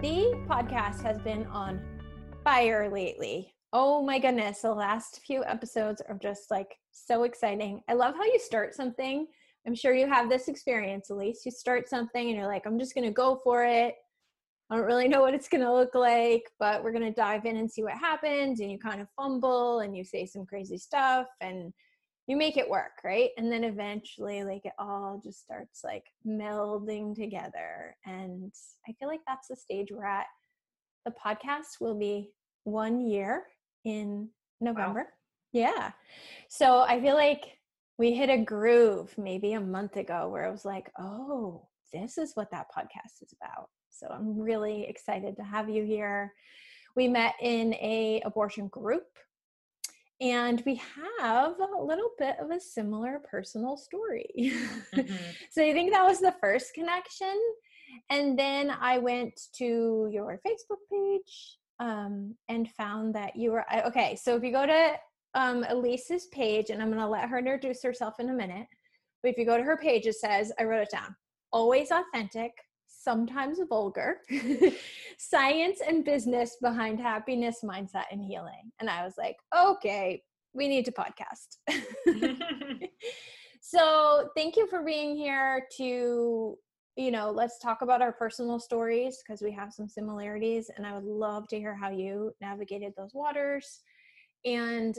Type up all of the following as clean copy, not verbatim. The podcast has been on fire lately. Oh my goodness, the last few episodes are just like so exciting. I love how you start something. I'm sure you have this experience, Elise. You start something and you're like, I'm just going to go for it. I don't really know what it's going to look like, but we're going to dive in and see what happens. And you kind of fumble and you say some crazy stuff and you make it work, right? And then eventually, like, it all just starts like melding together. And I feel like that's the stage we're at. The podcast will be 1 year in November. Wow. Yeah. So I feel like we hit a groove maybe a month ago where it was like, oh, this is what that podcast is about. So I'm really excited to have you here. We met in an abortion group. And we have a little bit of a similar personal story. Mm-hmm. So I think that was the first connection. And then I went to your Facebook page and found that you were, okay, so if you go to Elise's page, and I'm going to let her introduce herself in a minute, but if you go to her page, it says, I wrote it down, always authentic, sometimes vulgar, science and business behind happiness, mindset, and healing. And I was like, okay, we need to podcast. So thank you for being here to, you know, let's talk about our personal stories because we have some similarities and I would love to hear how you navigated those waters and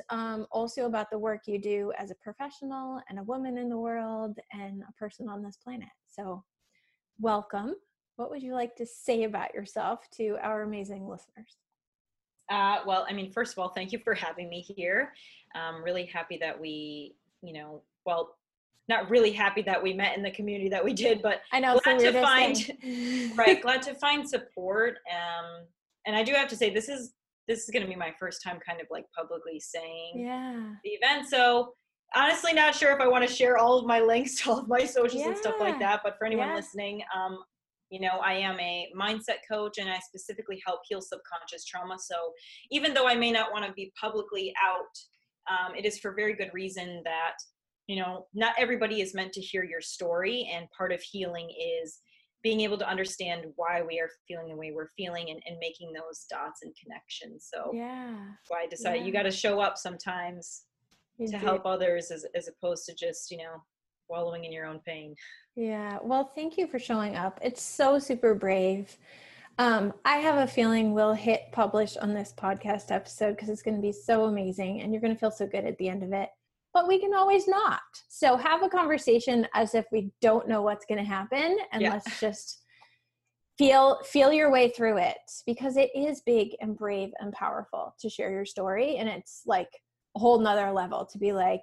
also about the work you do as a professional and a woman in the world and a person on this planet. So welcome. What would you like to say about yourself to our amazing listeners? Well, I mean, first of all, thank you for having me here. I'm really happy that we, you know, well, not really happy that we met in the community that we did, but I know, glad to find support. And I do have to say, this is going to be my first time kind of like publicly saying the event. So honestly, not sure if I want to share all of my links to all of my socials and stuff like that, but for anyone listening, you know, I am a mindset coach and I specifically help heal subconscious trauma. So even though I may not want to be publicly out, it is for very good reason that, you know, not everybody is meant to hear your story. And part of healing is being able to understand why we are feeling the way we're feeling and making those dots and connections. So that's why I decided you got to show up sometimes to help others as opposed to just, you know, wallowing in your own pain. Yeah. Well, thank you for showing up. It's so super brave. I have a feeling we'll hit publish on this podcast episode because it's going to be so amazing and you're going to feel so good at the end of it, but we can always not. So have a conversation as if we don't know what's going to happen and let's just feel your way through it because it is big and brave and powerful to share your story. And it's like a whole nother level to be like,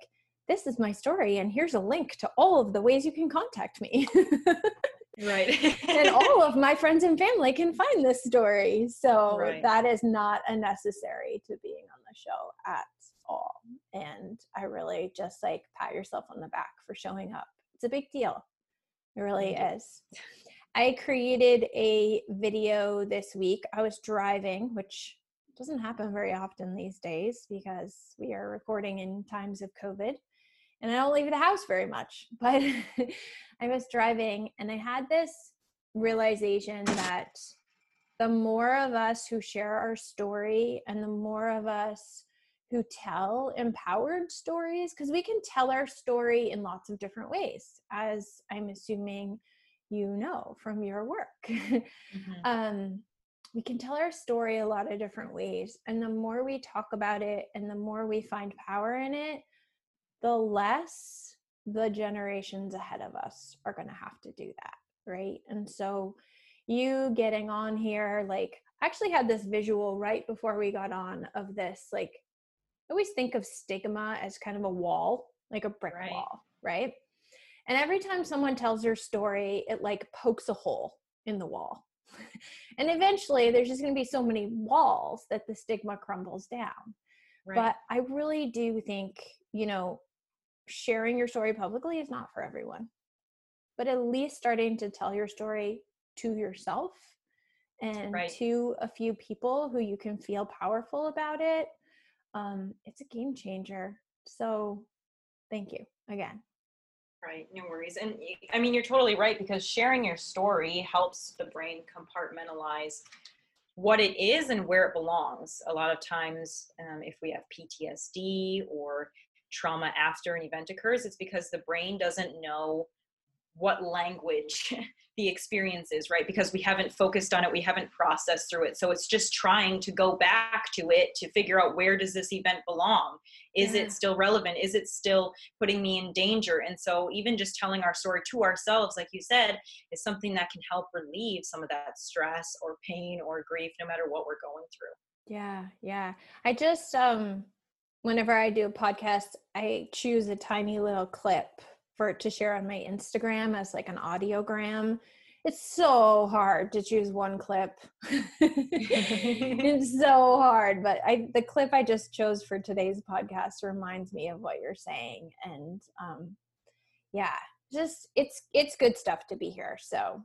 this is my story and here's a link to all of the ways you can contact me. Right. And all of my friends and family can find this story. So that is not unnecessary to being on the show at all. And I really just like pat yourself on the back for showing up. It's a big deal. It really is. I created a video this week. I was driving, which doesn't happen very often these days because we are recording in times of COVID and I don't leave the house very much, but I was driving and I had this realization that the more of us who share our story and the more of us who tell empowered stories, because we can tell our story in lots of different ways, as I'm assuming you know from your work. Mm-hmm. We can tell our story a lot of different ways. And the more we talk about it and the more we find power in it, the less the generations ahead of us are going to have to do that. Right. And so you getting on here, like I actually had this visual right before we got on of this, like I always think of stigma as kind of a wall, like a brick wall. Right. And every time someone tells their story, it like pokes a hole in the wall. And eventually there's just going to be so many walls that the stigma crumbles down. Right. But I really do think, you know, sharing your story publicly is not for everyone, but at least starting to tell your story to yourself and right. to a few people who you can feel powerful about it. It's a game changer. So thank you again. Right. No worries. And I mean, you're totally right, because sharing your story helps the brain compartmentalize what it is and where it belongs. A lot of times, if we have PTSD or trauma after an event occurs, it's because the brain doesn't know what language the experience is, right? Because we haven't focused on it. We haven't processed through it. So it's just trying to go back to it to figure out, where does this event belong? Is it still relevant? Is it still putting me in danger? And so even just telling our story to ourselves, like you said, is something that can help relieve some of that stress or pain or grief, no matter what we're going through. Yeah. I just, whenever I do a podcast, I choose a tiny little clip for it to share on my Instagram as like an audiogram. It's so hard to choose one clip. It's so hard, but the clip I just chose for today's podcast reminds me of what you're saying. And it's good stuff to be here. So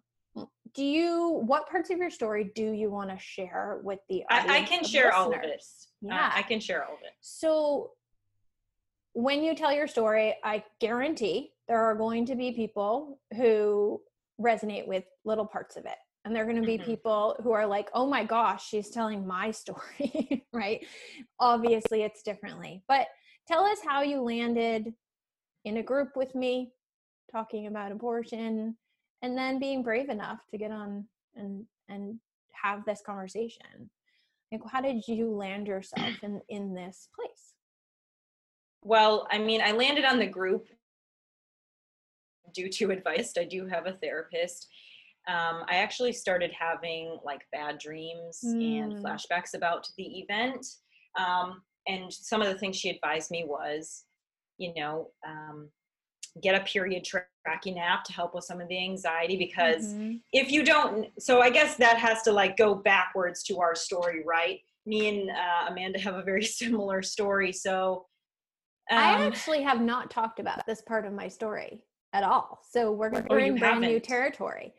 what parts of your story do you want to share with the audience? I can share all of it. Yeah, I can share all of it. So when you tell your story, I guarantee there are going to be people who resonate with little parts of it. And there are going to be people who are like, oh my gosh, she's telling my story, right? Obviously it's differently, but tell us how you landed in a group with me talking about abortion and then being brave enough to get on and have this conversation. Like, how did you land yourself in this place? Well, I mean, I landed on the group due to advice. I do have a therapist. I actually started having like bad dreams and flashbacks about the event. And some of the things she advised me was, get a period tracking app to help with some of the anxiety, because if you don't, so I guess that has to like go backwards to our story, right? Me and Amanda have a very similar story. So I actually have not talked about this part of my story at all. So we're in brand new territory.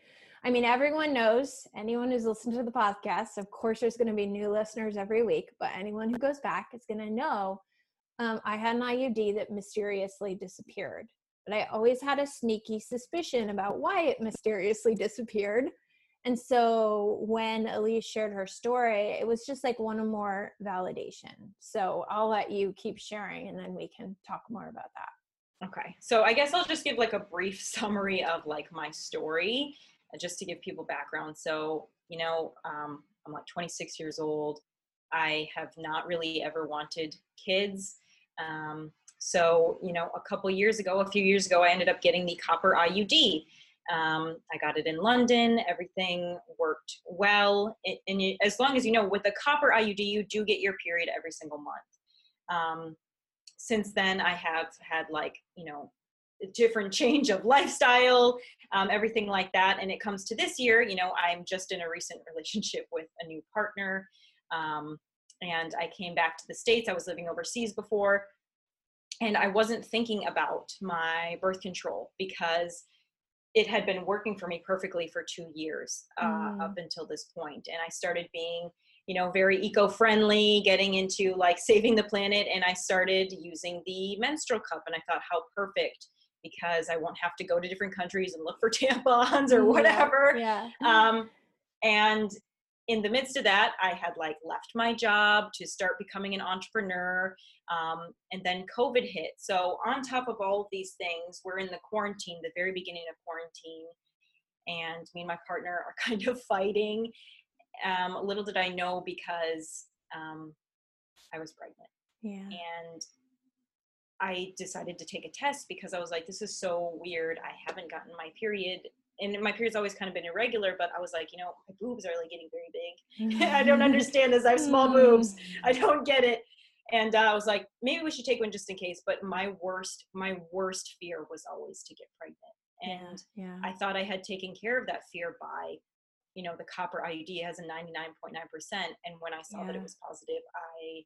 I mean, everyone knows, anyone who's listened to the podcast, of course, there's going to be new listeners every week, but anyone who goes back is going to know I had an IUD that mysteriously disappeared. But I always had a sneaky suspicion about why it mysteriously disappeared. And so when Elise shared her story, it was just like one more validation. So I'll let you keep sharing and then we can talk more about that. Okay. So I guess I'll just give like a brief summary of like my story just to give people background. So, I'm like 26 years old. I have not really ever wanted kids. So, a few years ago, I ended up getting the copper IUD. I got it in London. Everything worked well. As long as with a copper IUD, you do get your period every single month. Since then, I have had a different change of lifestyle, everything like that. And it comes to this year, I'm just in a recent relationship with a new partner. And I came back to the States. I was living overseas before. And I wasn't thinking about my birth control because it had been working for me perfectly for 2 years up until this point. And I started being, very eco-friendly, getting into like saving the planet. And I started using the menstrual cup and I thought, how perfect, because I won't have to go to different countries and look for tampons or whatever. Yeah. And in the midst of that, I had left my job to start becoming an entrepreneur. And then COVID hit. So on top of all of these things, we're in the very beginning of quarantine. And me and my partner are kind of fighting. Little did I know, because I was pregnant. Yeah. And I decided to take a test because I was like, this is so weird. I haven't gotten my period. And my period's always kind of been irregular, but I was like, my boobs are getting very big. I don't understand this. I have small boobs. I don't get it. And I was like, maybe we should take one just in case. But my worst fear was always to get pregnant. And I thought I had taken care of that fear by, you know, the copper IUD has a 99.9%. And when I saw that it was positive, I,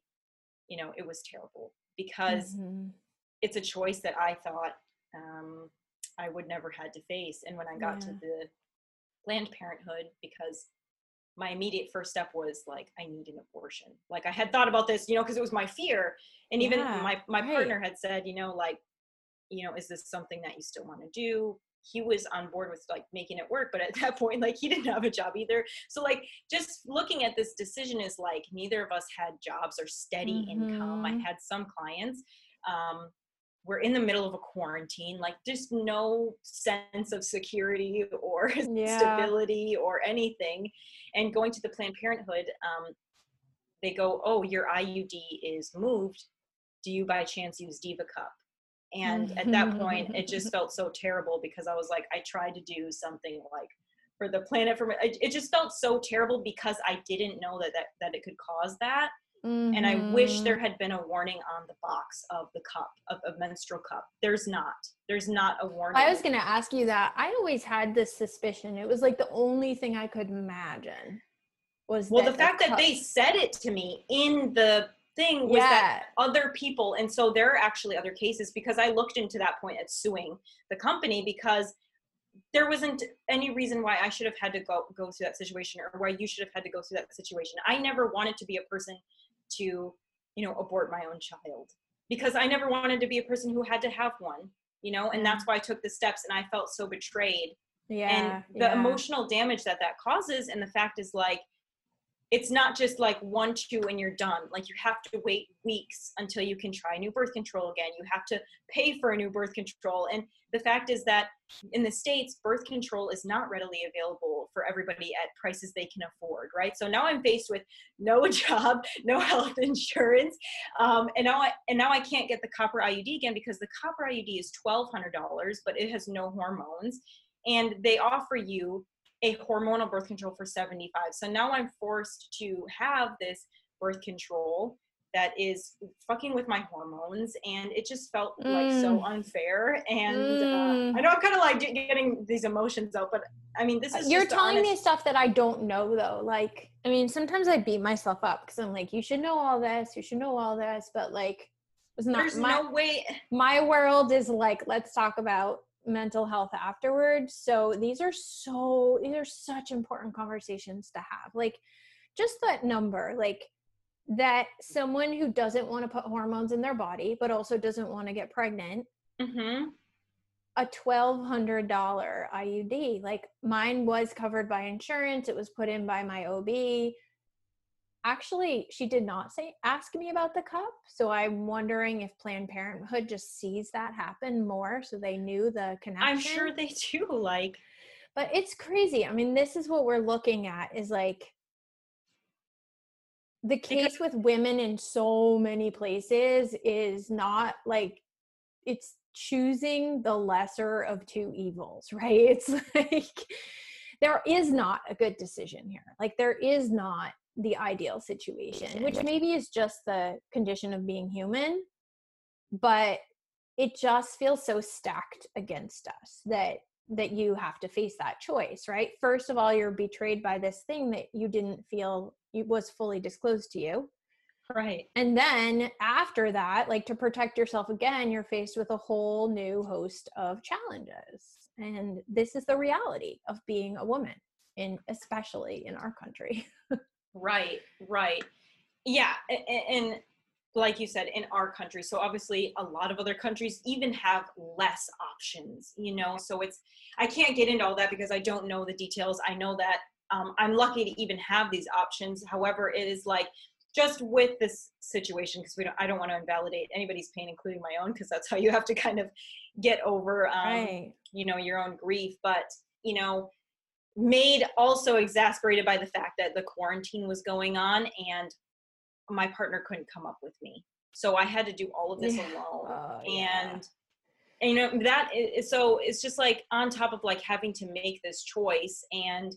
you know, it was terrible because it's a choice that I thought I would never had to face. And when I got to the Planned Parenthood, because my immediate first step was like, I need an abortion. Like I had thought about this, you know, cause it was my fear. And even my partner had said, you know, like, you know, is this something that you still want to do? He was on board with like making it work. But at that point, like he didn't have a job either. So like, just looking at this decision is like, neither of us had jobs or steady income. I had some clients, we're in the middle of a quarantine, like just no sense of security or stability or anything. And going to the Planned Parenthood, they go, oh, your IUD is moved. Do you by chance use Diva Cup? And at that point, it just felt so terrible because I was like, I tried to do something like for the planet. It just felt so terrible because I didn't know that it could cause that. And I wish there had been a warning on the box of the cup, of a menstrual cup. There's not a warning. I was going to ask you that. I always had this suspicion. It was like the only thing I could imagine was the fact that they said it to me in the thing was that other people. And so there are actually other cases because I looked into that point at suing the company because there wasn't any reason why I should have had to go through that situation or why you should have had to go through that situation. I never wanted to be a person to, you know, abort my own child because I never wanted to be a person who had to have one, you know, and that's why I took the steps and I felt so betrayed. Yeah. And the emotional damage that causes. And the fact is like, it's not just like 1, 2, and you're done. Like you have to wait weeks until you can try new birth control again. You have to pay for a new birth control. And the fact is that in the States, birth control is not readily available for everybody at prices they can afford, right? So now I'm faced with no job, no health insurance. And now I can't get the copper IUD again because the copper IUD is $1,200, but it has no hormones. And they offer you a hormonal birth control for $75. So now I'm forced to have this birth control that is fucking with my hormones. And it just felt like so unfair. And I know I'm kind of like getting these emotions out, but I mean, this is, you're telling me stuff that I don't know though. Like, I mean, sometimes I beat myself up because I'm like, you should know all this. You should know all this. But like, it's not no way. My world is like, let's talk about mental health afterwards. So these are such important conversations to have. Like just that number, like that someone who doesn't want to put hormones in their body, but also doesn't want to get pregnant, a $1,200 IUD, like mine was covered by insurance. It was put in by my OB. Actually, she did not ask me about the cup. So I'm wondering if Planned Parenthood just sees that happen more. So they knew the connection. I'm sure they do. Like, but it's crazy. I mean, this is what we're looking at is like the case with women in so many places is not like, it's choosing the lesser of two evils, right? It's like, there is not a good decision here. Like there is not the ideal situation, which maybe is just the condition of being human, but it just feels so stacked against us that you have to face that choice, right? First of all, you're betrayed by this thing that you didn't feel it was fully disclosed to you. Right. And then after that, like to protect yourself again, you're faced with a whole new host of challenges. And this is the reality of being a woman, especially in our country. Right. Yeah. And like you said, in our country, so obviously a lot of other countries even have less options, you know, so I can't get into all that because I don't know the details. I know that I'm lucky to even have these options. However, it is like just with this situation, because I don't want to invalidate anybody's pain, including my own, because that's how you have to kind of get over, you know, your own grief, but you know, made also exasperated by the fact that the quarantine was going on and my partner couldn't come up with me. So I had to do all of this alone. And, you know, that is, so it's just like on top of like having to make this choice and,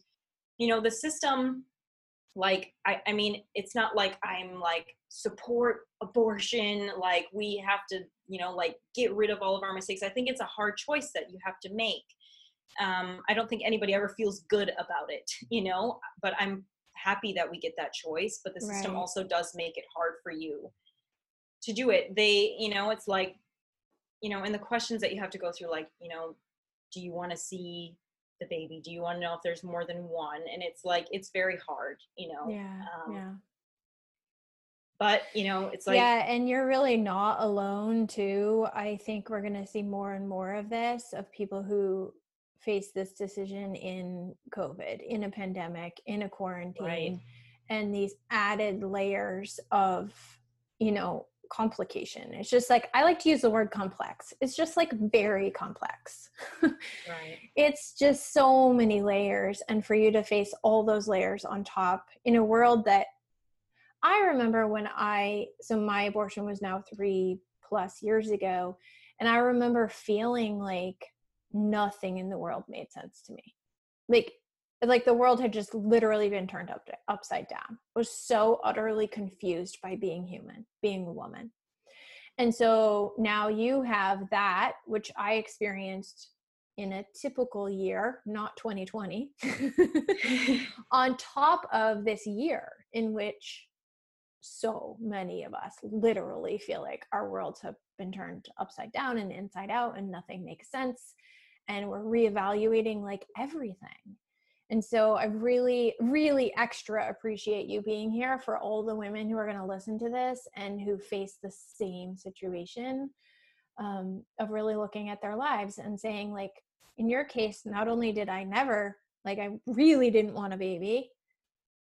you know, the system, like, I mean, it's not like I'm like support abortion. Like we have to, you know, like get rid of all of our mistakes. I think it's a hard choice that you have to make. I don't think anybody ever feels good about it, you know, but I'm happy that we get that choice, but the system also does make it hard for you to do it. They, you know, it's like, you know, and the questions that you have to go through, like, you know, do you want to see the baby? Do you want to know if there's more than one? And it's like, it's very hard, you know? But, you know, it's like. Yeah, and you're really not alone too. I think we're going to see more and more of this, of people who face this decision in COVID, in a pandemic, in a quarantine, and these added layers of, you know, complication. It's just like, I like to use the word complex. It's just like very complex. It's just so many layers. And for you to face all those layers on top in a world that I remember when so my abortion was now 3+ years ago. And I remember feeling like nothing in the world made sense to me. Like the world had just literally been turned upside down. I was so utterly confused by being human, being a woman. And so now you have that, which I experienced in a typical year, not 2020, on top of this year in which so many of us literally feel like our worlds have been turned upside down and inside out and nothing makes sense. And we're reevaluating like everything. And so I really, really extra appreciate you being here for all the women who are going to listen to this and who face the same situation, of really looking at their lives and saying, like, in your case, not only did I never, like, I really didn't want a baby,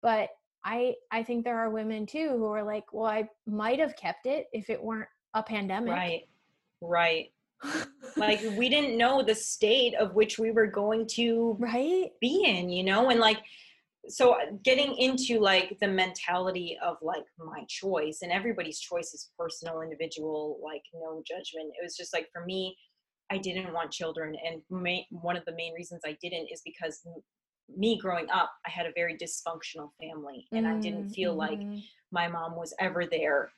but I think there are women too who are like, well, I might have kept it if it weren't a pandemic. Right. Like, we didn't know the state of which we were going to be in, you know? And like, so getting into like the mentality of like my choice, and everybody's choice is personal, individual, like no judgment. It was just like, for me, I didn't want children. And one of the main reasons I didn't is because me growing up, I had a very dysfunctional family, and I didn't feel like my mom was ever there,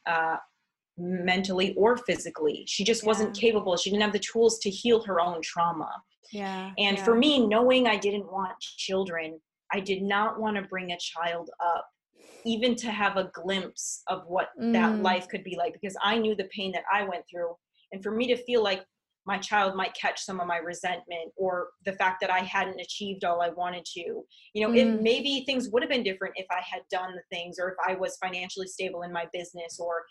mentally or physically. She just wasn't capable. She didn't have the tools to heal her own trauma. And for me, knowing I didn't want children, I did not want to bring a child up, even to have a glimpse of what that life could be like, because I knew the pain that I went through. And for me to feel like my child might catch some of my resentment, or the fact that I hadn't achieved all I wanted to, you know, if maybe things would have been different if I had done the things, or if I was financially stable in my business, or,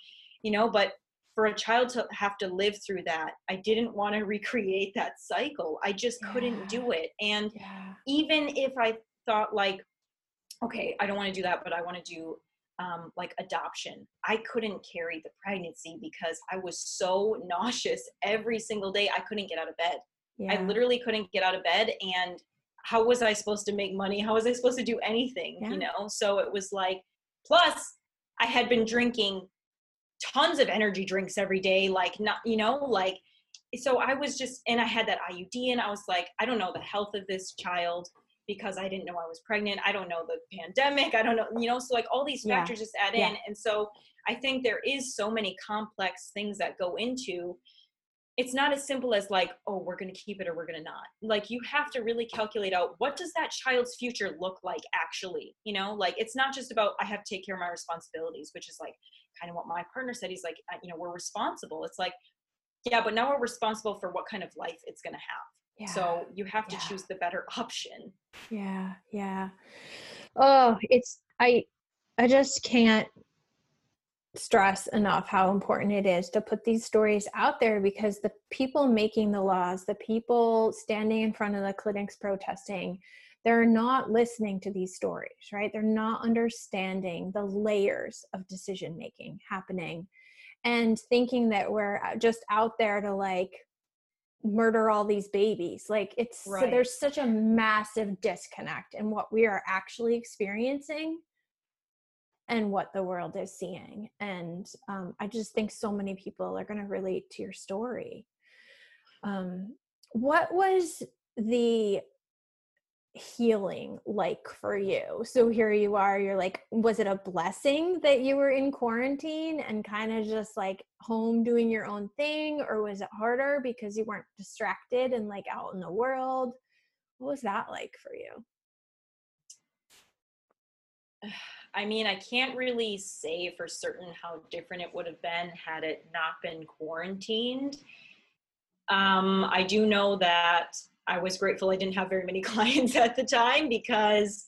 you know, but for a child to have to live through that, I didn't want to recreate that cycle. I just couldn't do it. And even if I thought like, okay, I don't want to do that, but I want to do like adoption, I couldn't carry the pregnancy because I was so nauseous every single day. I couldn't get out of bed. I literally couldn't get out of bed. And how was I supposed to make money? How was I supposed to do anything? You know? So it was like, plus I had been drinking tons of energy drinks every day. Like, not, you know, like, so I was just, and I had that IUD, and I was like, I don't know the health of this child because I didn't know I was pregnant. I don't know the pandemic. I don't know, you know, so like all these factors just add in. And so I think there is so many complex things that go into, it's not as simple as like, oh, we're going to keep it or we're going to not. Like, you have to really calculate out, what does that child's future look like actually, you know? Like, it's not just about, I have to take care of my responsibilities, which is like kind of what my partner said. He's like, you know, we're responsible. It's like, yeah, but now we're responsible for what kind of life it's going to have. Yeah. So you have to choose the better option. Oh, it's, I just can't stress enough how important it is to put these stories out there, because the people making the laws, the people standing in front of the clinics protesting, they're not listening to these stories, right? They're not understanding the layers of decision-making happening, and thinking that we're just out there to like murder all these babies. Like, it's so there's such a massive disconnect in what we are actually experiencing and what the world is seeing. And I just think so many people are going to relate to your story. What was the healing like for you? So here you are, you're like, was it a blessing that you were in quarantine and kind of just like home doing your own thing? Or was it harder because you weren't distracted and like out in the world? What was that like for you? I mean, I can't really say for certain how different it would have been had it not been quarantined. I do know that I was grateful I didn't have very many clients at the time, because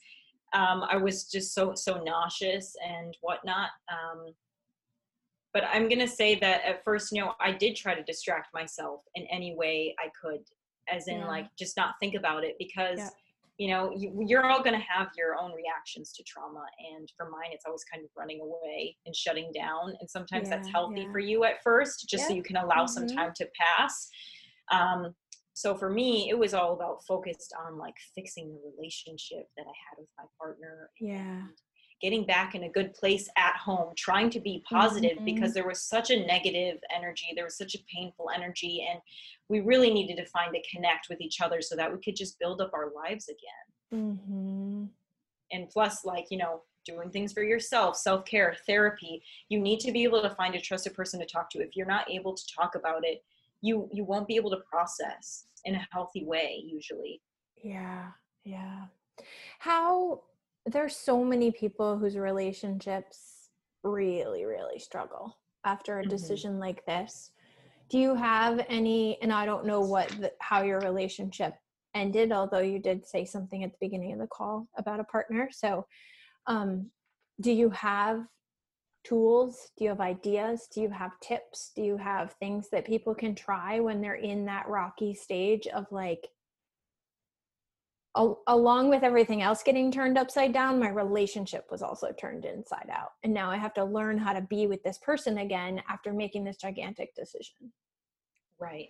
I was just so nauseous and whatnot. But I'm going to say that at first, you know, I did try to distract myself in any way I could, as in like, just not think about it, because you know, you're all going to have your own reactions to trauma. And for mine, it's always kind of running away and shutting down. And sometimes that's healthy for you at first, just so you can allow some time to pass. So for me, it was all about focused on like fixing the relationship that I had with my partner. And getting back in a good place at home, trying to be positive because there was such a negative energy. There was such a painful energy, and we really needed to find a connect with each other so that we could just build up our lives again. And plus, like, you know, doing things for yourself, self-care, therapy. You need to be able to find a trusted person to talk to. If you're not able to talk about it, you won't be able to process in a healthy way, usually. Yeah. There's so many people whose relationships really, really struggle after a decision like this. Do you have any, and I don't know how your relationship ended, although you did say something at the beginning of the call about a partner. So do you have tools? Do you have ideas? Do you have tips? Do you have things that people can try when they're in that rocky stage of like, along with everything else getting turned upside down, my relationship was also turned inside out. And now I have to learn how to be with this person again after making this gigantic decision. Right.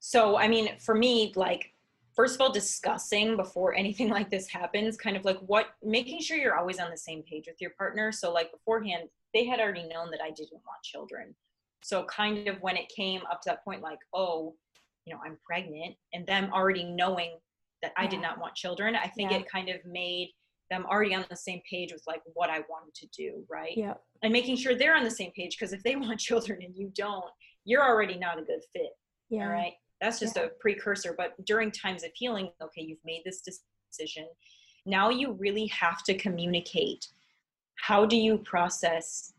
So, I mean, for me, like, first of all, discussing before anything like this happens, kind of like making sure you're always on the same page with your partner. So like beforehand, they had already known that I didn't want children. So kind of when it came up to that point, like, oh, you know, I'm pregnant, and them already knowing that I did not want children, I think it kind of made them already on the same page with like what I wanted to do, right? Yeah. And making sure they're on the same page, because if they want children and you don't, you're already not a good fit. Yeah. All right. That's just a precursor. But during times of healing, okay, you've made this decision. Now you really have to communicate. How do you process?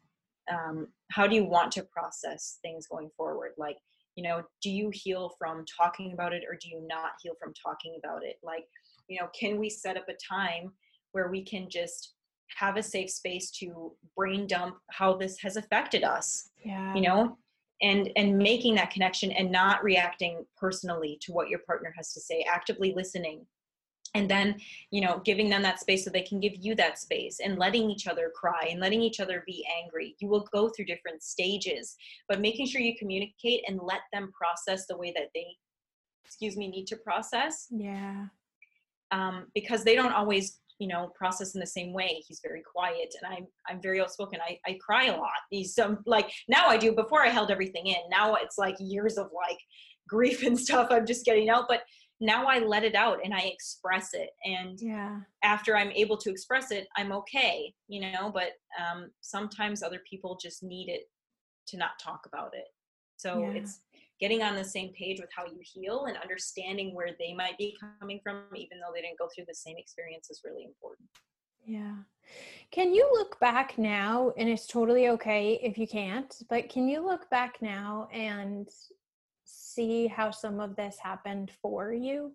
How do you want to process things going forward? Like, you know, do you heal from talking about it, or do you not heal from talking about it? Like, you know, can we set up a time where we can just have a safe space to brain dump how this has affected us, you know, and making that connection and not reacting personally to what your partner has to say, actively listening. And then, you know, giving them that space so they can give you that space, and letting each other cry and letting each other be angry. You will go through different stages, but making sure you communicate and let them process the way that they, need to process. Yeah. Because they don't always, you know, process in the same way. He's very quiet, and I'm very outspoken. I cry a lot. He's like, now I do. Before I held everything in. Now it's like years of like grief and stuff I'm just getting out. But now I let it out and I express it. And after I'm able to express it, I'm okay, you know, but sometimes other people just need it to not talk about it. So it's getting on the same page with how you heal and understanding where they might be coming from, even though they didn't go through the same experience, is really important. Yeah. Can you look back now, and it's totally okay if you can't, but can you look back now and see how some of this happened for you?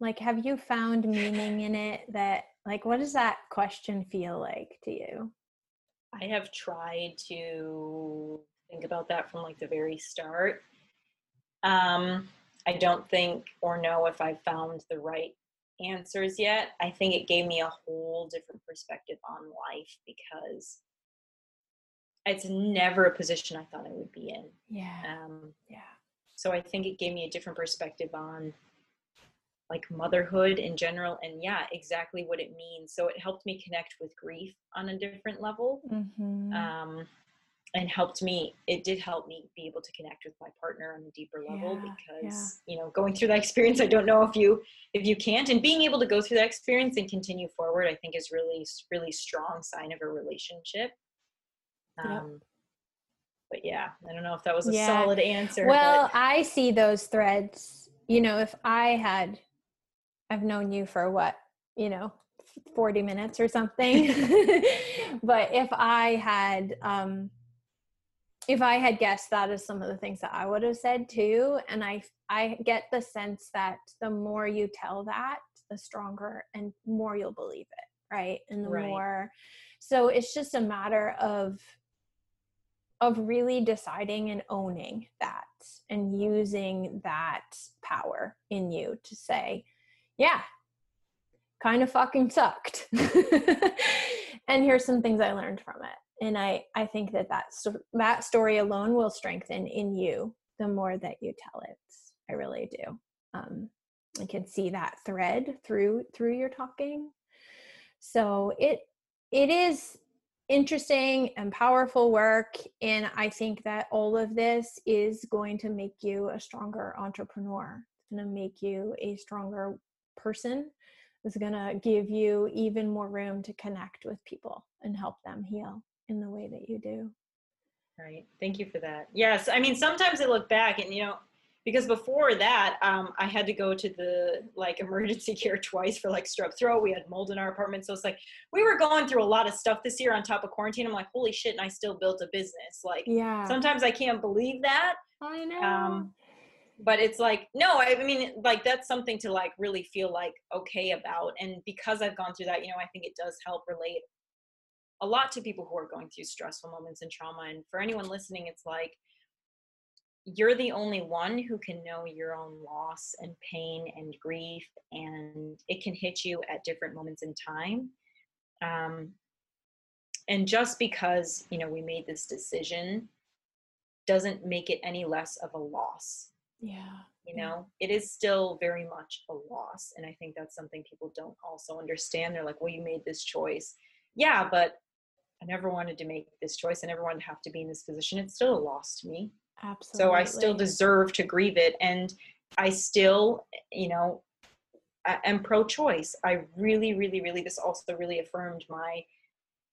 Like, have you found meaning in it? That, like, what does that question feel like to you? I have tried to think about that from like the very start. I don't think or know if I found the right answers yet. I think it gave me a whole different perspective on life, because it's never a position I thought I would be in. So I think it gave me a different perspective on like motherhood in general, and exactly what it means. So it helped me connect with grief on a different level, and it did help me be able to connect with my partner on a deeper level, because you know, going through that experience, I don't know if you can't, and being able to go through that experience and continue forward, I think is really, really strong sign of a relationship. But I don't know if that was a solid answer. Well, I see those threads. You know, if I had I've known you for what, 40 minutes or something. But if I had guessed, that is some of the things that I would have said too. And I get the sense that the more you tell that, the stronger and more you'll believe it. Right. And the right. more, so it's just a matter of really deciding and owning that and using that power in you to say, yeah, kind of fucking sucked. And here's some things I learned from it. And I think that story alone will strengthen in you the more that you tell it. I really do. I can see that thread through your talking. So it is interesting and powerful work. And I think that all of this is going to make you a stronger entrepreneur. It's going to make you a stronger person. It's going to give you even more room to connect with people and help them heal in the way that you do. Right. Thank you for that. Yes. I mean, sometimes I look back and, because before that, I had to go to the emergency care twice for strep throat. We had mold in our apartment. So it's we were going through a lot of stuff this year on top of quarantine. I'm like, holy shit. And I still built a business. Yeah. Sometimes I can't believe that. I know. But it's no, I mean, that's something to really feel okay about. And because I've gone through that, I think it does help relate a lot to people who are going through stressful moments and trauma. And for anyone listening, it's you're the only one who can know your own loss and pain and grief, and it can hit you at different moments in time. And just because, we made this decision doesn't make it any less of a loss. Yeah. It is still very much a loss. And I think that's something people don't also understand. They're like, well, you made this choice. Yeah, but I never wanted to make this choice. I never wanted to have to be in this position. It's still a loss to me. Absolutely. So I still deserve to grieve it. And I still, I am pro-choice. I really, really, really, this also really affirmed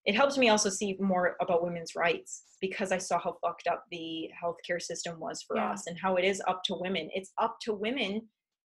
it helps me also see more about women's rights, because I saw how fucked up the healthcare system was for yeah. us, and how it is up to women. It's up to women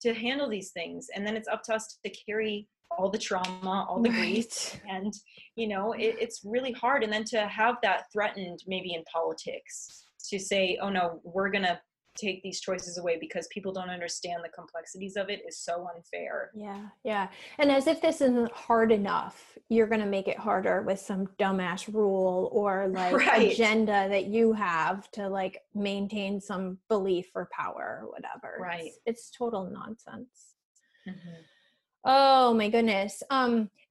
to handle these things. And then it's up to us to carry all the trauma, all the right. grief. And, it's really hard. And then to have that threatened maybe in politics, to say, oh no, we're going to take these choices away because people don't understand the complexities of it, is so unfair. Yeah. Yeah. And as if this isn't hard enough, you're going to make it harder with some dumbass rule or right. agenda that you have to maintain some belief or power or whatever. Right. It's total nonsense. Mm-hmm. Oh my goodness.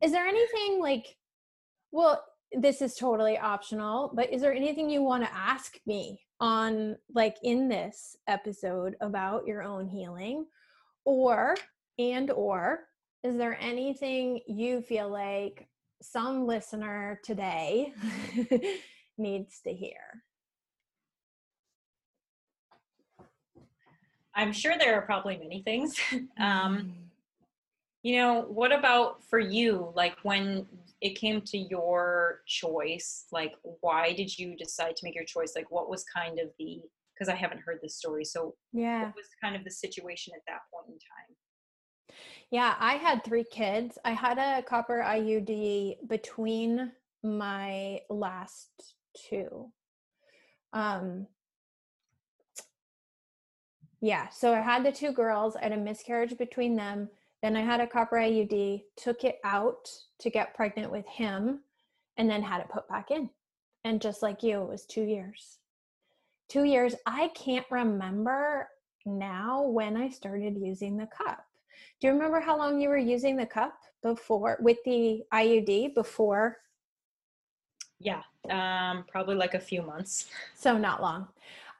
Is there anything this is totally optional, but is there anything you want to ask me on in this episode about your own healing, or is there anything you feel like some listener today needs to hear? I'm sure there are probably many things. What about for you, when it came to your choice, why did you decide to make your choice? What was kind of because I haven't heard this story. So yeah. What was kind of the situation at that point in time? Yeah, I had 3 kids. I had a copper IUD between my last 2. Yeah, so I had the 2 girls. I had a miscarriage between them. Then I had a copper IUD, took it out to get pregnant with him, and then had it put back in. And just like you, it was 2 years. 2 years. I can't remember now when I started using the cup. Do you remember how long you were using the cup before, with the IUD before? Yeah, probably a few months. So not long.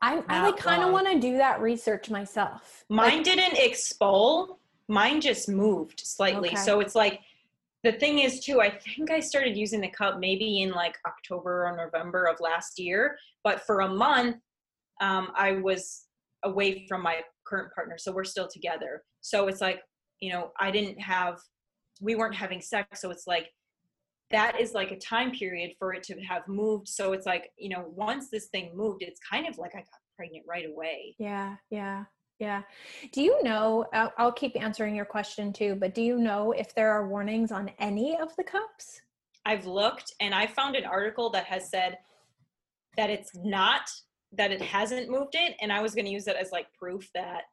I kind of want to do that research myself. Mine didn't expel. Mine just moved slightly. Okay. So it's the thing is too, I think I started using the cup maybe in October or November of last year, but for a month, I was away from my current partner. So we're still together. So it's we weren't having sex. So it's that is a time period for it to have moved. So it's once this thing moved, it's kind of I got pregnant right away. Yeah. Yeah. Yeah. Do you know, I'll keep answering your question too, but do you know if there are warnings on any of the cups? I've looked and I found an article that has said that it's not, that it hasn't moved it. And I was going to use that as like proof that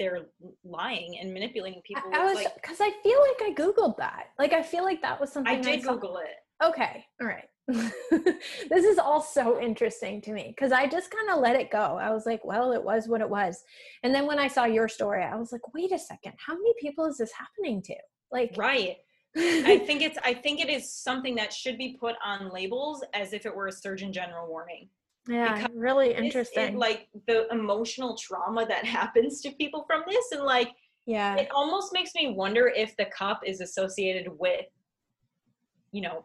they're lying and manipulating people. Because I feel like I Googled that. Like, I feel like that was something I did Google it. Okay. All right. This is all so interesting to me because I just kind of let it go. I was like, well, it was what it was. And then when I saw your story, I was like, wait a second, how many people is this happening to? Like, right. I think it is something that should be put on labels as if it were a Surgeon General warning. Yeah, because really interesting. Like the emotional trauma that happens to people from this. And like, yeah, it almost makes me wonder if the cup is associated with, you know,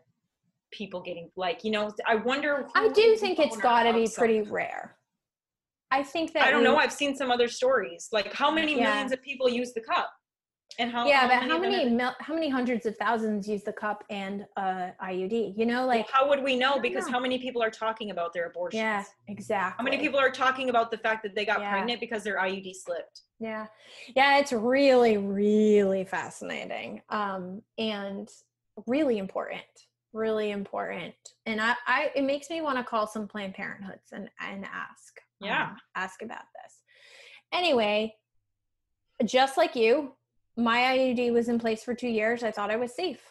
people getting like, you know, I wonder. I do think it's got to be pretty rare. I think that. I don't know. I've seen some other stories. Like how many millions of people use the cup and how. Yeah, but how many hundreds of thousands use the cup and IUD, you know, like. How would we know? Because how many people are talking about their abortions? Yeah, exactly. How many people are talking about the fact that they got pregnant because their IUD slipped? Yeah. Yeah. It's really, really fascinating. And really important. Really important. And I it makes me want to call some Planned Parenthoods and ask, ask about this. Anyway, just like you, my IUD was in place for 2 years. I thought I was safe.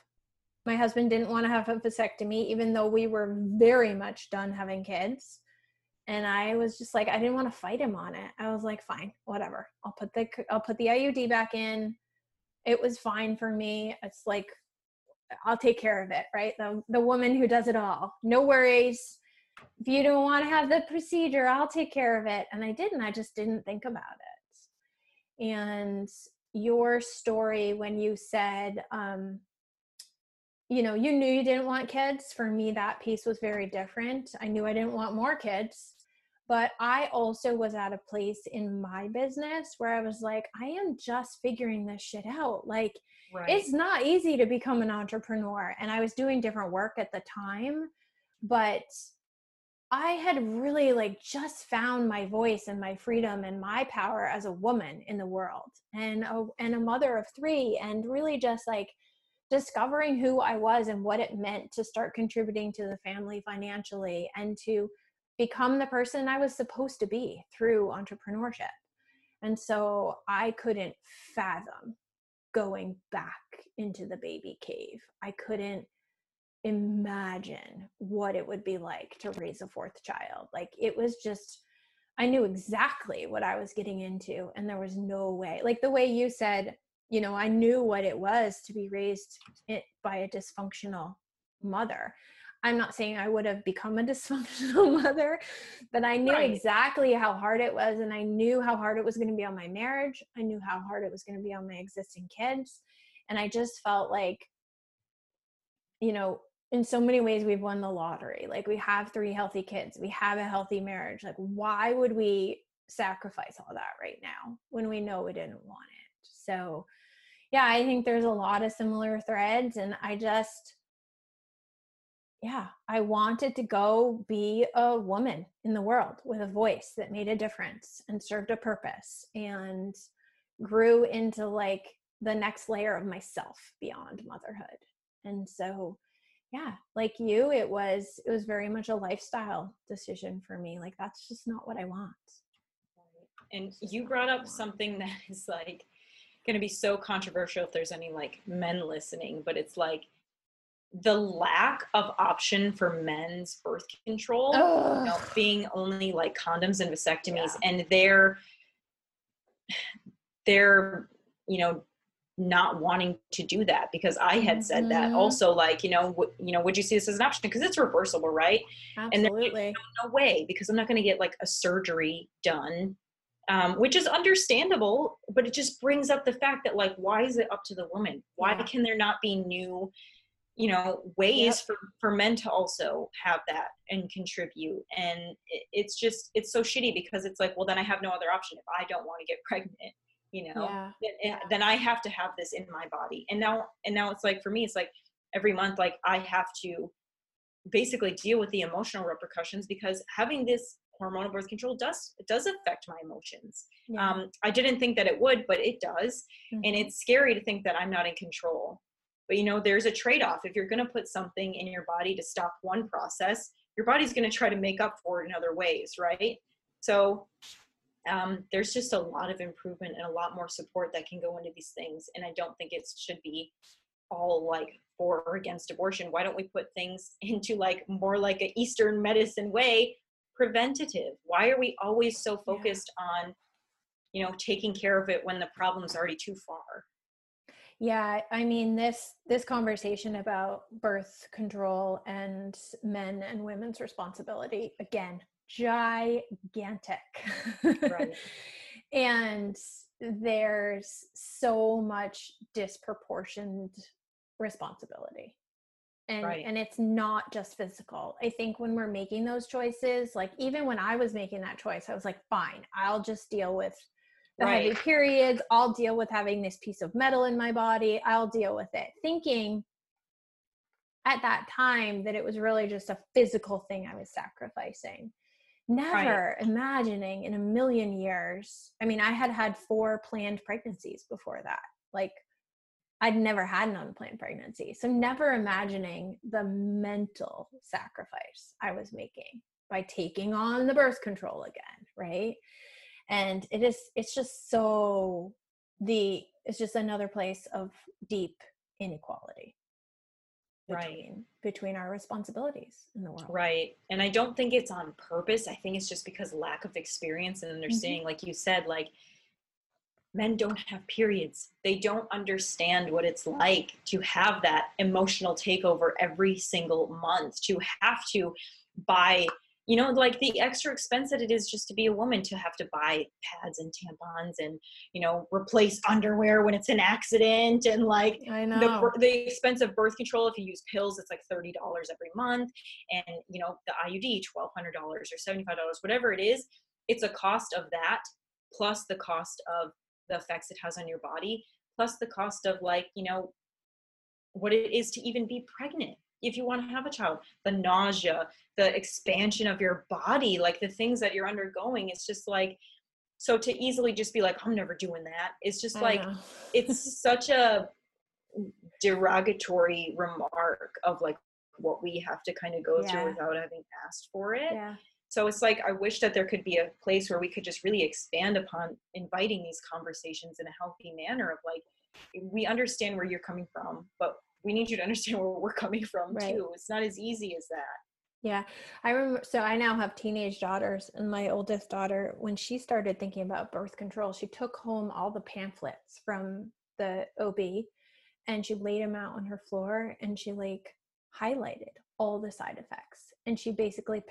My husband didn't want to have a vasectomy, even though we were very much done having kids. And I was just like, I didn't want to fight him on it. I was like, fine, whatever. I'll put the IUD back in. It was fine for me. It's like, I'll take care of it, right? The woman who does it all. No worries. If you don't want to have the procedure, I'll take care of it. And I didn't. I just didn't think about it. And your story when you said, you know, you knew you didn't want kids. For me, that piece was very different. I knew I didn't want more kids. But I also was at a place in my business where I was like, I am just figuring this shit out. Like, right. It's not easy to become an entrepreneur. And I was doing different work at the time, but I had really like just found my voice and my freedom and my power as a woman in the world and a mother of three, and really just like discovering who I was and what it meant to start contributing to the family financially and to become the person I was supposed to be through entrepreneurship. And so I couldn't fathom going back into the baby cave. I couldn't imagine what it would be like to raise a fourth child. Like it was just, I knew exactly what I was getting into, and there was no way. Like the way you said, you know, I knew what it was to be raised by a dysfunctional mother. I'm not saying I would have become a dysfunctional mother, but I knew exactly how hard it was. And I knew how hard it was going to be on my marriage. I knew how hard it was going to be on my existing kids. And I just felt like, you know, in so many ways we've won the lottery. Like we have 3 healthy kids. We have a healthy marriage. Like why would we sacrifice all that right now when we know we didn't want it? So yeah, I think there's a lot of similar threads, and I just... yeah, I wanted to go be a woman in the world with a voice that made a difference and served a purpose and grew into like the next layer of myself beyond motherhood. And so, yeah, like you, it was very much a lifestyle decision for me. Like that's just not what I want. And you brought up something that is like going to be so controversial if there's any like men listening, but it's like, the lack of option for men's birth control, you know, being only like condoms and vasectomies, and they're, you know, not wanting to do that, because I had said that also, like, you know, would you see this as an option? Because it's reversible, right? Absolutely. And like, no way, because I'm not going to get like a surgery done, which is understandable, but it just brings up the fact that like, why is it up to the woman? Why can there not be new, you know, ways for men to also have that and contribute? And it's just, it's so shitty, because it's like, well, then I have no other option. If I don't want to get pregnant, you know, then I have to have this in my body. And now it's like, for me, it's like every month, like I have to basically deal with the emotional repercussions, because having this hormonal birth control does affect my emotions. Yeah. I didn't think that it would, but it does. Mm-hmm. And it's scary to think that I'm not in control. But you know, there's a trade-off. If you're going to put something in your body to stop one process, your body's going to try to make up for it in other ways, right? So there's just a lot of improvement and a lot more support that can go into these things. And I don't think it should be all like for or against abortion. Why don't we put things into like more like an Eastern medicine way, preventative? Why are we always so focused on, you know, taking care of it when the problem's already too far? Yeah, I mean, this conversation about birth control and men and women's responsibility, again, gigantic. Right. And there's so much disproportioned responsibility. And, right. and it's not just physical. I think when we're making those choices, like even when I was making that choice, I was like, fine, I'll just deal with the right. heavy periods. I'll deal with having this piece of metal in my body. I'll deal with it. Thinking at that time that it was really just a physical thing I was sacrificing. Never right. imagining in a million years. I mean, I had 4 planned pregnancies before that. Like, I'd never had an unplanned pregnancy. So never imagining the mental sacrifice I was making by taking on the birth control again, right? And it's just another place of deep inequality between our responsibilities in the world. Right. And I don't think it's on purpose. I think it's just because lack of experience and understanding, mm-hmm. like you said, like, men don't have periods. They don't understand what it's like to have that emotional takeover every single month, to have to buy, you know, like the extra expense that it is just to be a woman, to have to buy pads and tampons and, you know, replace underwear when it's an accident. And like I know. The expense of birth control, if you use pills, it's like $30 every month. And, you know, the IUD, $1,200 or $75, whatever it is, it's a cost of that, plus the cost of the effects it has on your body, plus the cost of like, you know, what it is to even be pregnant if you want to have a child, the nausea, the expansion of your body, like the things that you're undergoing. It's just like, so to easily just be like, I'm never doing that. It's just like, it's such a derogatory remark of like what we have to kind of go through without having asked for it. Yeah. So it's like, I wish that there could be a place where we could just really expand upon inviting these conversations in a healthy manner of like, we understand where you're coming from, but we need you to understand where we're coming from too. It's not as easy as that. Yeah. I remember, so I now have teenage daughters, and my oldest daughter, when she started thinking about birth control, she took home all the pamphlets from the OB and she laid them out on her floor, and she like highlighted all the side effects. And she basically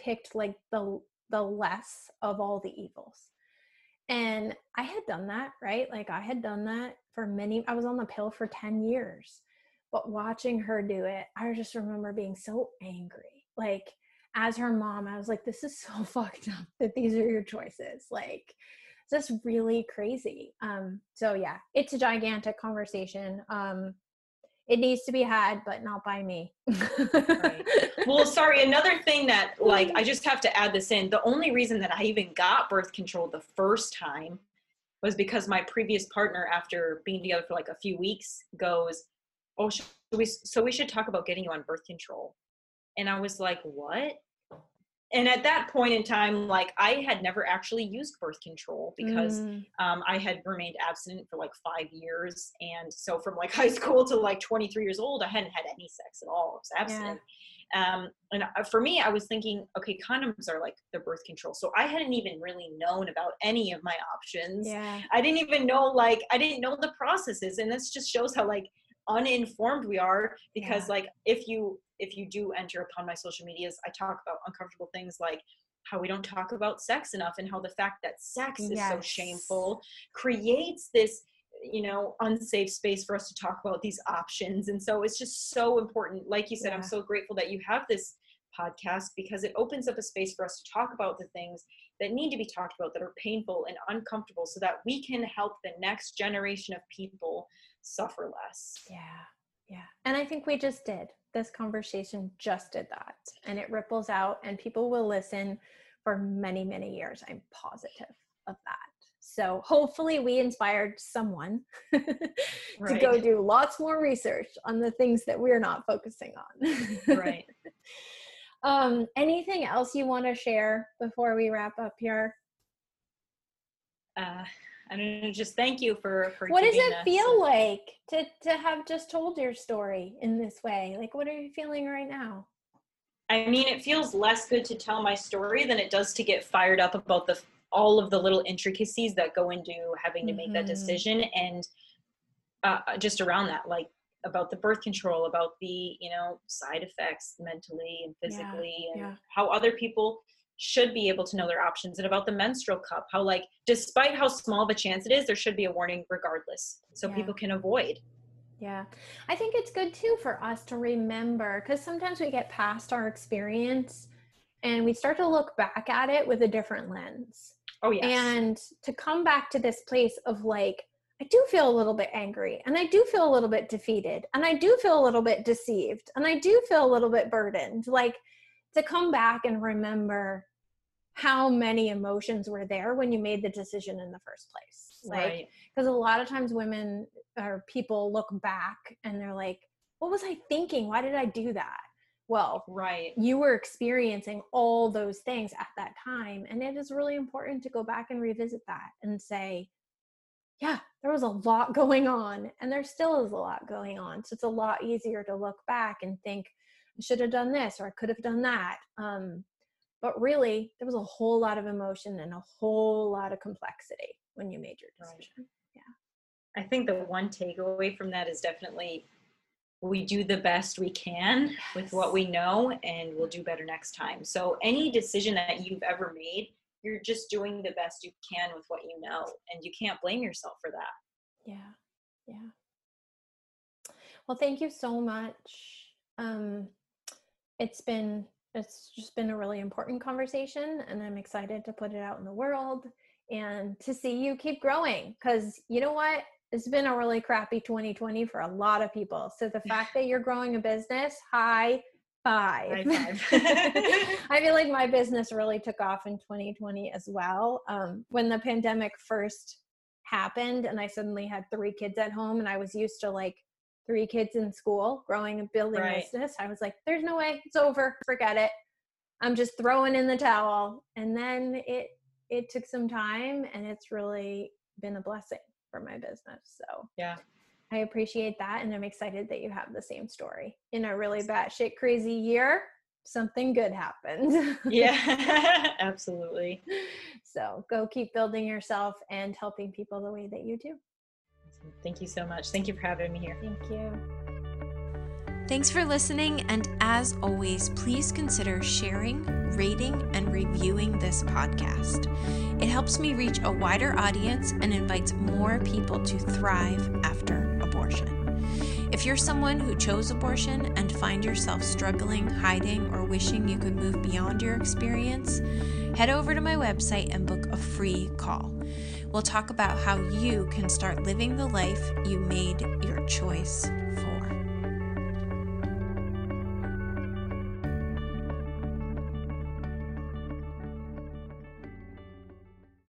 picked like the less of all the evils. And I had done that, right? Like I had done that I was on the pill for 10 years, but watching her do it, I just remember being so angry. Like as her mom, I was like, this is so fucked up that these are your choices. Like just really crazy. So yeah, it's a gigantic conversation. It needs to be had, but not by me. Right. Well, sorry. Another thing that like, I just have to add this in. The only reason that I even got birth control the first time was because my previous partner, after being together for like a few weeks, goes, oh, so we should talk about getting you on birth control. And I was like, what? And at that point in time, like I had never actually used birth control because I had remained abstinent for like 5 years. And so from like high school to like 23 years old, I hadn't had any sex at all. I was abstinent. Yeah. And for me, I was thinking, okay, condoms are like the birth control. So I hadn't even really known about any of my options. Yeah. I didn't know the processes. And this just shows how like uninformed we are, because like if you do enter upon my social medias, I talk about uncomfortable things like how we don't talk about sex enough, and how the fact that sex is so shameful creates this, you know, unsafe space for us to talk about these options. And so it's just so important. Like you said, I'm so grateful that you have this podcast, because it opens up a space for us to talk about the things that need to be talked about, that are painful and uncomfortable, so that we can help the next generation of people suffer less. Yeah. Yeah. And I think we just did. This conversation just did that, and it ripples out, and people will listen for many, many years. I'm positive of that. So hopefully we inspired someone to go do lots more research on the things that we're not focusing on. Right. Anything else you want to share before we wrap up here? I don't know, just thank you for what does it feel like to have just told your story in this way? Like, what are you feeling right now? I mean, it feels less good to tell my story than it does to get fired up about all of the little intricacies that go into having to make that decision. And just around that, like about the birth control, about the, side effects mentally and physically, and how other people should be able to know their options, and about the menstrual cup, how like, despite how small of a chance it is, there should be a warning regardless, so people can avoid. Yeah. I think it's good too for us to remember, because sometimes we get past our experience and we start to look back at it with a different lens. Oh, yes. And to come back to this place of like, I do feel a little bit angry, and I do feel a little bit defeated, and I do feel a little bit deceived, and I do feel a little bit burdened. Like, to come back and remember how many emotions were there when you made the decision in the first place. Like, because a lot of times women or people look back and they're like, what was I thinking? Why did I do that? Well, you were experiencing all those things at that time. And it is really important to go back and revisit that and say, yeah, there was a lot going on, and there still is a lot going on. So it's a lot easier to look back and think, I should have done this, or I could have done that. But really, there was a whole lot of emotion and a whole lot of complexity when you made your decision. Yeah. I think the one takeaway from that is definitely we do the best we can with what we know, and we'll do better next time. So any decision that you've ever made, you're just doing the best you can with what you know, and you can't blame yourself for that. Yeah. Yeah. Well, thank you so much. It's just been a really important conversation, and I'm excited to put it out in the world and to see you keep growing, because you know what? It's been a really crappy 2020 for a lot of people. So the fact that you're growing a business, high five. High five. I feel like my business really took off in 2020 as well. When the pandemic first happened and I suddenly had 3 kids at home, and I was used to like 3 kids in school, growing and building a business, I was like, there's no way, it's over, forget it. I'm just throwing in the towel. And then it took some time, and it's really been a blessing for my business. So yeah, I appreciate that. And I'm excited that you have the same story. In a really batshit crazy year, something good happened. Yeah, absolutely. So go keep building yourself and helping people the way that you do. Thank you so much. Thank you for having me here. Thank you. Thanks for listening. And as always, please consider sharing, rating, and reviewing this podcast. It helps me reach a wider audience and invites more people to thrive after abortion. If you're someone who chose abortion and find yourself struggling, hiding, or wishing you could move beyond your experience, head over to my website and book a free call. We'll talk about how you can start living the life you made your choice for.